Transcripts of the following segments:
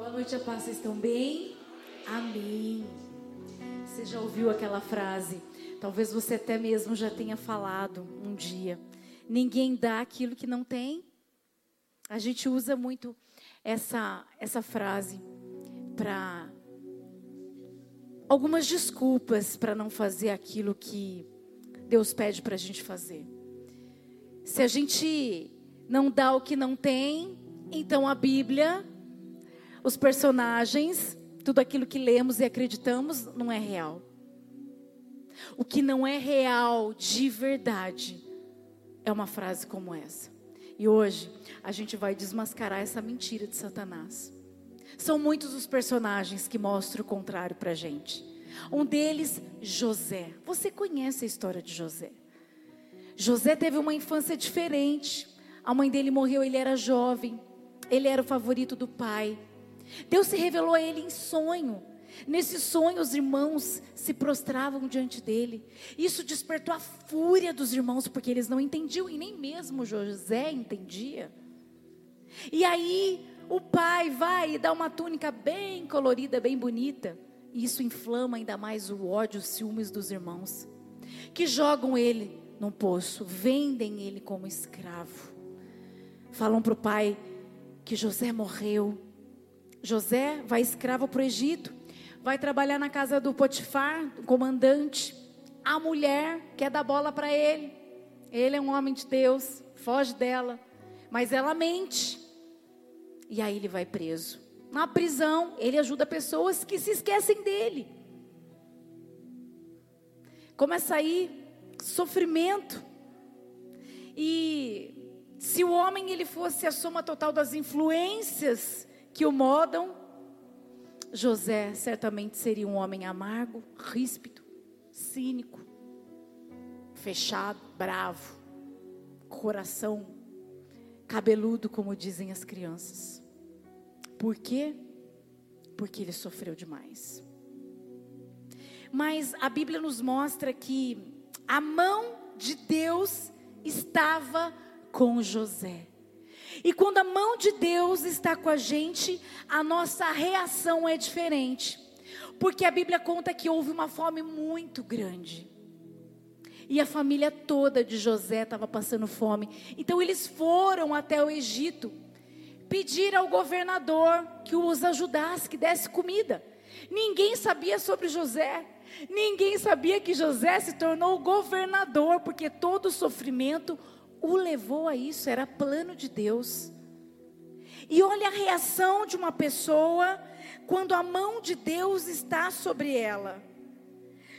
Boa noite, a paz, vocês estão bem? Amém. Você já ouviu aquela frase? Talvez você até mesmo já tenha falado um dia. Ninguém dá aquilo que não tem. A gente usa muito essa frase para algumas desculpas para não fazer aquilo que Deus pede para a gente fazer. Se a gente não dá o que não tem, então a Bíblia, os personagens, tudo aquilo que lemos e acreditamos não é real. O que não é real de verdade é uma frase como essa. E hoje a gente vai desmascarar essa mentira de Satanás. São muitos os personagens que mostram o contrário pra gente. Um deles, José. Você conhece a história de José? José teve uma infância diferente. A mãe dele morreu, ele era jovem. Ele era o favorito do pai. Deus se revelou a ele em sonho. Nesse sonho, os irmãos se prostravam diante dele. Isso despertou a fúria dos irmãos, porque eles não entendiam, e nem mesmo José entendia. E aí, o pai vai e dá uma túnica bem colorida, bem bonita. E isso inflama ainda mais o ódio, os ciúmes dos irmãos, que jogam ele num poço, vendem ele como escravo. Falam para o pai que José morreu. José vai escravo para o Egito. Vai trabalhar na casa do Potifar, do comandante. A mulher quer dar bola para ele. Ele é um homem de Deus, foge dela. Mas ela mente. E aí ele vai preso. Na prisão, ele ajuda pessoas que se esquecem dele. Começa aí sofrimento. E se o homem ele fosse a soma total das influências que o modam, José certamente seria um homem amargo, ríspido, cínico, fechado, bravo, coração cabeludo, como dizem as crianças. Por quê? Porque ele sofreu demais. Mas a Bíblia nos mostra que a mão de Deus estava com José. E quando a mão de Deus está com a gente, a nossa reação é diferente. Porque a Bíblia conta que houve uma fome muito grande. E a família toda de José estava passando fome. Então eles foram até o Egito, pedir ao governador que os ajudasse, que desse comida. Ninguém sabia sobre José. Ninguém sabia que José se tornou governador, porque todo o sofrimento o levou a isso, era plano de Deus. E olha a reação de uma pessoa quando a mão de Deus está sobre ela.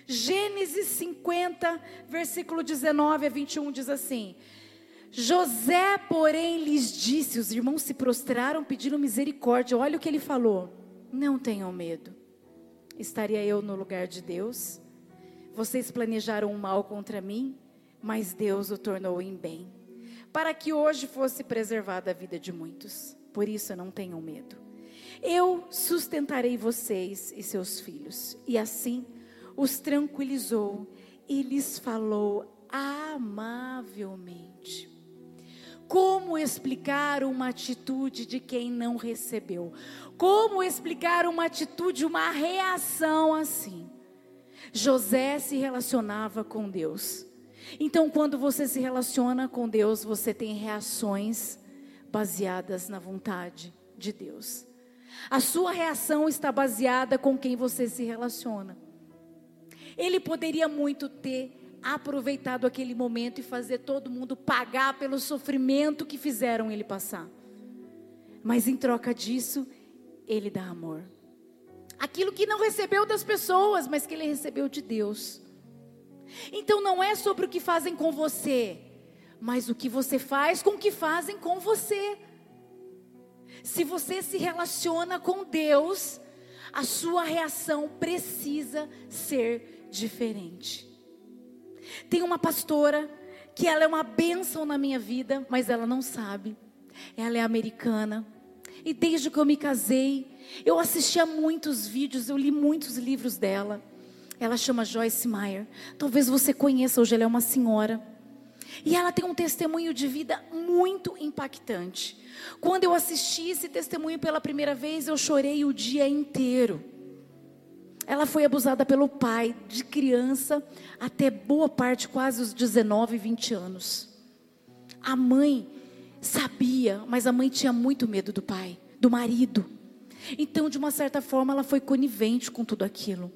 Gênesis 50, versículo 19 a 21 diz assim: José, porém, lhes disse, os irmãos se prostraram, pediram misericórdia. Olha o que ele falou: não tenham medo, estaria eu no lugar de Deus? Vocês planejaram o mal contra mim, mas Deus o tornou em bem, para que hoje fosse preservada a vida de muitos. Por isso não tenham medo. Eu sustentarei vocês e seus filhos. E assim os tranquilizou e lhes falou amavelmente. Como explicar uma atitude de quem não recebeu? Como explicar uma atitude, uma reação assim? José se relacionava com Deus. Então, quando você se relaciona com Deus, você tem reações baseadas na vontade de Deus. A sua reação está baseada com quem você se relaciona. Ele poderia muito ter aproveitado aquele momento e fazer todo mundo pagar pelo sofrimento que fizeram ele passar. Mas em troca disso, ele dá amor. Aquilo que não recebeu das pessoas, mas que ele recebeu de Deus. Então não é sobre o que fazem com você, mas o que você faz com o que fazem com você. Se você se relaciona com Deus, a sua reação precisa ser diferente. Tem uma pastora que ela é uma bênção na minha vida, mas ela não sabe. Ela é americana. E desde que eu me casei, eu assisti a muitos vídeos, eu li muitos livros dela. Ela chama Joyce Meyer. Talvez você conheça, hoje ela é uma senhora. E ela tem um testemunho de vida muito impactante. Quando eu assisti esse testemunho pela primeira vez, eu chorei o dia inteiro. Ela foi abusada pelo pai, de criança, até boa parte, quase os 19, 20 anos. A mãe sabia, mas a mãe tinha muito medo do pai, do marido. Então, de uma certa forma, ela foi conivente com tudo aquilo.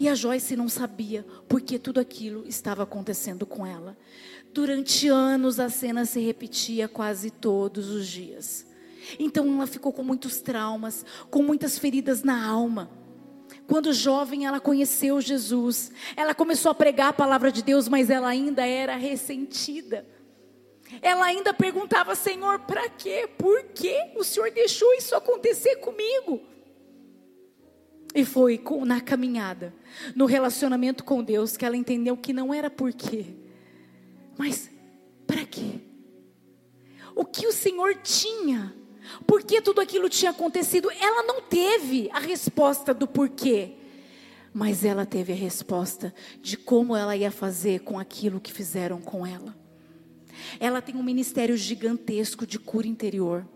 E a Joyce não sabia porque tudo aquilo estava acontecendo com ela. Durante anos, a cena se repetia quase todos os dias. Então, ela ficou com muitos traumas, com muitas feridas na alma. Quando jovem, ela conheceu Jesus. Ela começou a pregar a palavra de Deus, mas ela ainda era ressentida. Ela ainda perguntava: Senhor, para quê? Por que o Senhor deixou isso acontecer comigo? E foi na caminhada, no relacionamento com Deus, que ela entendeu que não era por quê, mas para quê? O que o Senhor tinha? Por que tudo aquilo tinha acontecido? Ela não teve a resposta do porquê, mas ela teve a resposta de como ela ia fazer com aquilo que fizeram com ela. Ela tem um ministério gigantesco de cura interior,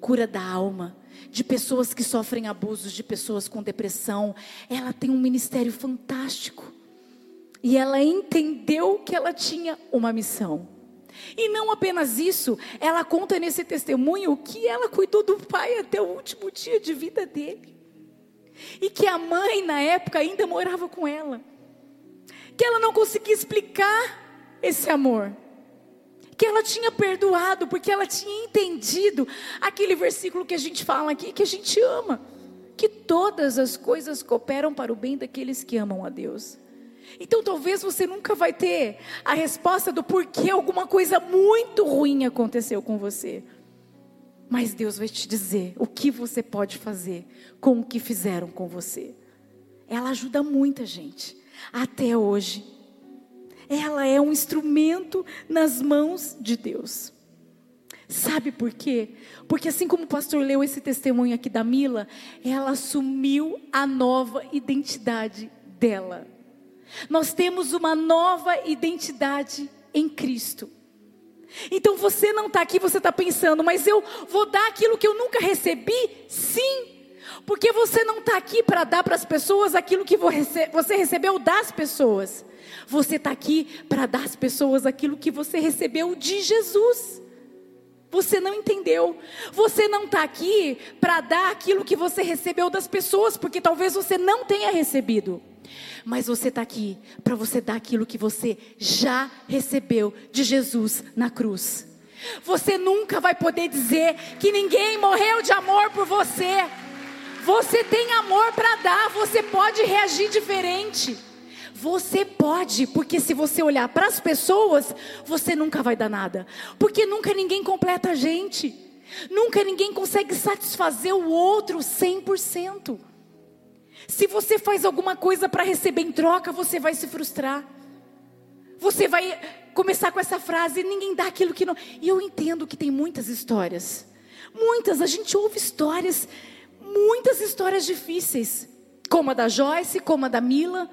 cura da alma, de pessoas que sofrem abusos, de pessoas com depressão. Ela tem um ministério fantástico. E ela entendeu que ela tinha uma missão. E não apenas isso, ela conta nesse testemunho que ela cuidou do pai até o último dia de vida dele. E que a mãe, na época, ainda morava com ela. Que ela não conseguia explicar esse amor. Que ela tinha perdoado, porque ela tinha entendido aquele versículo que a gente fala aqui, que a gente ama, que todas as coisas cooperam para o bem daqueles que amam a Deus. Então talvez você nunca vai ter a resposta do porquê alguma coisa muito ruim aconteceu com você, mas Deus vai te dizer o que você pode fazer com o que fizeram com você. Ela ajuda muita gente, até hoje. Ela é um instrumento nas mãos de Deus. Sabe por quê? Porque assim como o pastor leu esse testemunho aqui da Mila, ela assumiu a nova identidade dela. Nós temos uma nova identidade em Cristo. Então você não está aqui, você está pensando: mas eu vou dar aquilo que eu nunca recebi? Sim. Porque você não está aqui para dar para as pessoas aquilo que você recebeu das pessoas. Você está aqui para dar às pessoas aquilo que você recebeu de Jesus. Você não entendeu. Você não está aqui para dar aquilo que você recebeu das pessoas, porque talvez você não tenha recebido. Mas você está aqui para você dar aquilo que você já recebeu de Jesus na cruz. Você nunca vai poder dizer que ninguém morreu de amor por você. Você tem amor para dar, você pode reagir diferente. Você pode, porque se você olhar para as pessoas, você nunca vai dar nada. Porque nunca ninguém completa a gente. Nunca ninguém consegue satisfazer o outro 100%. Se você faz alguma coisa para receber em troca, você vai se frustrar. Você vai começar com essa frase: ninguém dá aquilo que não... E eu entendo que tem muitas histórias. Muitas, a gente ouve histórias, muitas histórias difíceis. Como a da Joyce, como a da Mila...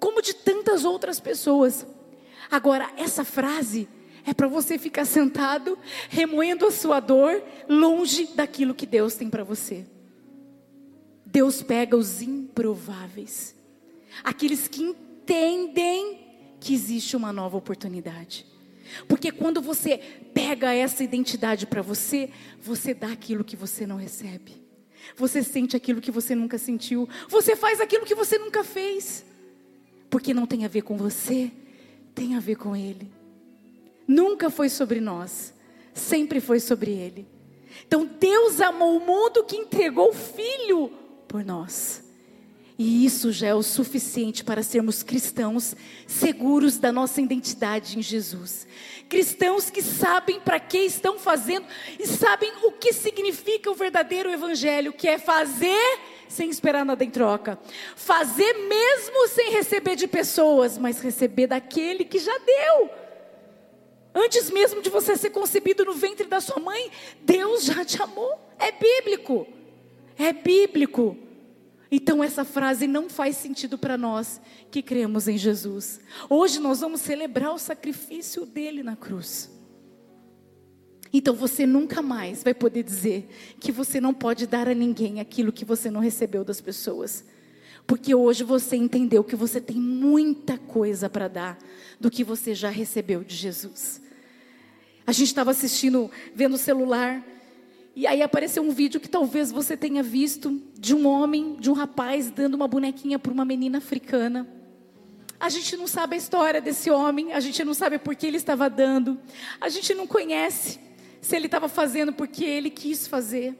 como de tantas outras pessoas. Agora, essa frase é para você ficar sentado, remoendo a sua dor, longe daquilo que Deus tem para você. Deus pega os improváveis, aqueles que entendem que existe uma nova oportunidade. Porque quando você pega essa identidade para você, você dá aquilo que você não recebe. Você sente aquilo que você nunca sentiu. Você faz aquilo que você nunca fez. Porque não tem a ver com você, tem a ver com Ele. Nunca foi sobre nós, sempre foi sobre Ele. Então Deus amou o mundo que entregou o Filho por nós. E isso já é o suficiente para sermos cristãos seguros da nossa identidade em Jesus. Cristãos que sabem para que estão fazendo e sabem o que significa o verdadeiro evangelho, que é fazer sem esperar nada em troca. Fazer mesmo sem receber de pessoas, mas receber daquele que já deu. Antes mesmo de você ser concebido no ventre da sua mãe, Deus já te amou. É bíblico. Então essa frase não faz sentido para nós que cremos em Jesus. Hoje nós vamos celebrar o sacrifício dele na cruz. Então você nunca mais vai poder dizer que você não pode dar a ninguém aquilo que você não recebeu das pessoas. Porque hoje você entendeu que você tem muita coisa para dar do que você já recebeu de Jesus. A gente estava assistindo, vendo o celular, e aí apareceu um vídeo que talvez você tenha visto, de um homem, de um rapaz, dando uma bonequinha para uma menina africana. A gente não sabe a história desse homem, a gente não sabe por que ele estava dando, a gente não conhece se ele estava fazendo porque ele quis fazer,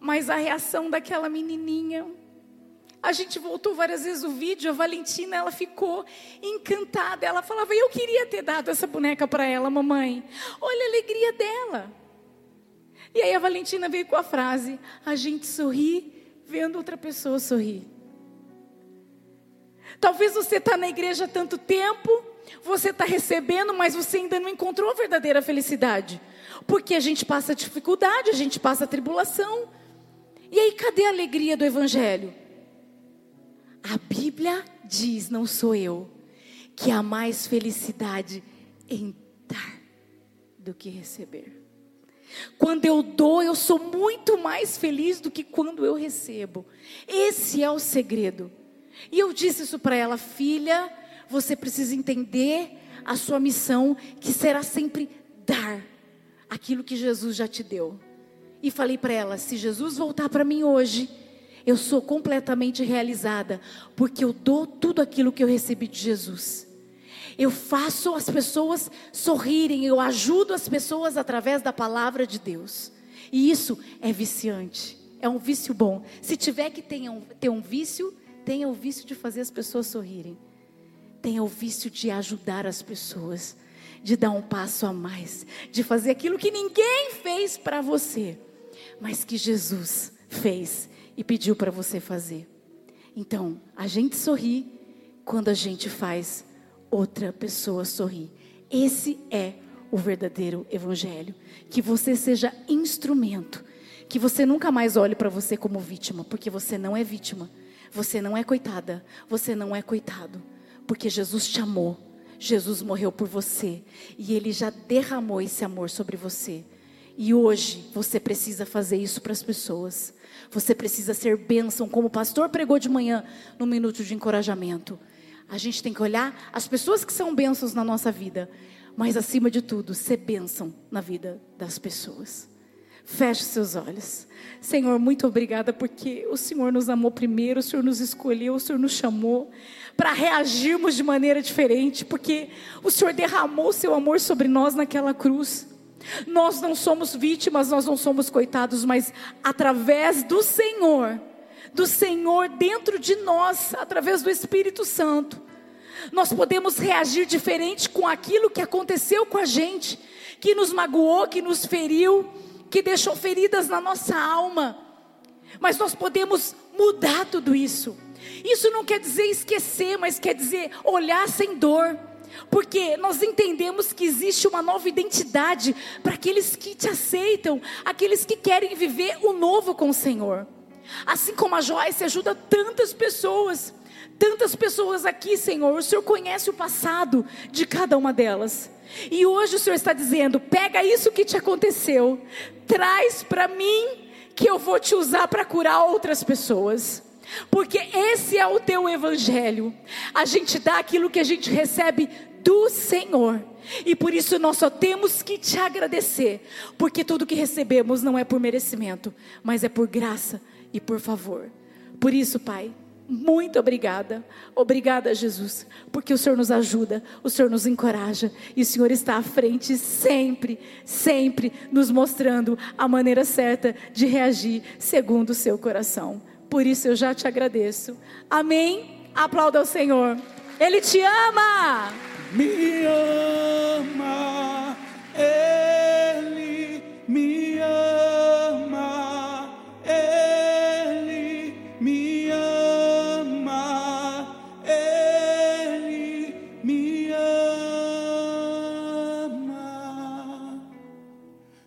mas a reação daquela menininha, a gente voltou várias vezes o vídeo, a Valentina, ela ficou encantada, ela falava, eu queria ter dado essa boneca para ela, mamãe, olha a alegria dela. E aí a Valentina veio com a frase, a gente sorri vendo outra pessoa sorrir. Talvez você está na igreja há tanto tempo, você está recebendo, mas você ainda não encontrou a verdadeira felicidade. Porque a gente passa dificuldade, a gente passa tribulação. E aí, cadê a alegria do Evangelho? A Bíblia diz, não sou eu, que há mais felicidade em dar do que receber. Quando eu dou, eu sou muito mais feliz do que quando eu recebo. Esse é o segredo. E eu disse isso para ela, filha, você precisa entender a sua missão, que será sempre dar aquilo que Jesus já te deu. E falei para ela, se Jesus voltar para mim hoje, eu sou completamente realizada, porque eu dou tudo aquilo que eu recebi de Jesus. Eu faço as pessoas sorrirem, eu ajudo as pessoas através da palavra de Deus. E isso é viciante, é um vício bom. Se tiver que ter um vício, tenha o vício de fazer as pessoas sorrirem. Tenha o vício de ajudar as pessoas, de dar um passo a mais, de fazer aquilo que ninguém fez para você, mas que Jesus fez e pediu para você fazer. Então, a gente sorri quando a gente faz outra pessoa sorrir. Esse é o verdadeiro evangelho. Que você seja instrumento, que você nunca mais olhe para você como vítima, porque você não é vítima. Você não é coitada, você não é coitado, porque Jesus te amou, Jesus morreu por você, e Ele já derramou esse amor sobre você, e hoje você precisa fazer isso para as pessoas, você precisa ser bênção, como o pastor pregou de manhã, no minuto de encorajamento. A gente tem que olhar as pessoas que são bênçãos na nossa vida, mas acima de tudo, ser bênção na vida das pessoas. Feche seus olhos. Senhor, muito obrigada porque o Senhor nos amou primeiro, o Senhor nos escolheu, o Senhor nos chamou para reagirmos de maneira diferente, porque o Senhor derramou o seu amor sobre nós naquela cruz. Nós não somos vítimas, nós não somos coitados, mas através do Senhor dentro de nós, através do Espírito Santo, nós podemos reagir diferente com aquilo que aconteceu com a gente, que nos magoou, que nos feriu, que deixou feridas na nossa alma, mas nós podemos mudar tudo isso. Isso não quer dizer esquecer, mas quer dizer olhar sem dor, porque nós entendemos que existe uma nova identidade para aqueles que te aceitam, aqueles que querem viver o novo com o Senhor. Assim como a Joyce ajuda tantas pessoas aqui, Senhor, o Senhor conhece o passado de cada uma delas. E hoje o Senhor está dizendo, pega isso que te aconteceu, traz para mim, que eu vou te usar para curar outras pessoas, porque esse é o teu evangelho. A gente dá aquilo que a gente recebe do Senhor, e por isso nós só temos que te agradecer, porque tudo que recebemos não é por merecimento, mas é por graça e por favor. Por isso, Pai, muito obrigada, obrigada Jesus, porque o Senhor nos ajuda, o Senhor nos encoraja e o Senhor está à frente sempre, sempre nos mostrando a maneira certa de reagir segundo o seu coração. Por isso eu já te agradeço, amém? Aplauda ao Senhor, Ele te ama! Me ama, Ele me ama, Ele me ama.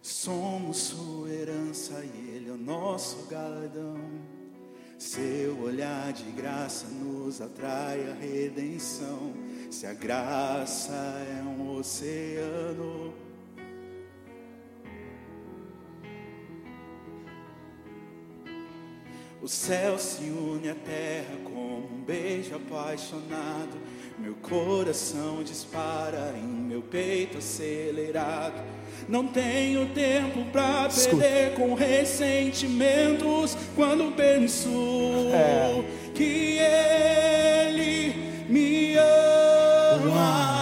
Somos sua herança e Ele é o nosso galardão. Seu olhar de graça nos atrai a redenção. Se a graça é um oceano, o céu se une à terra como um beijo apaixonado. Meu coração dispara em meu peito acelerado. Não tenho tempo pra perder com ressentimentos quando penso que Ele me ama.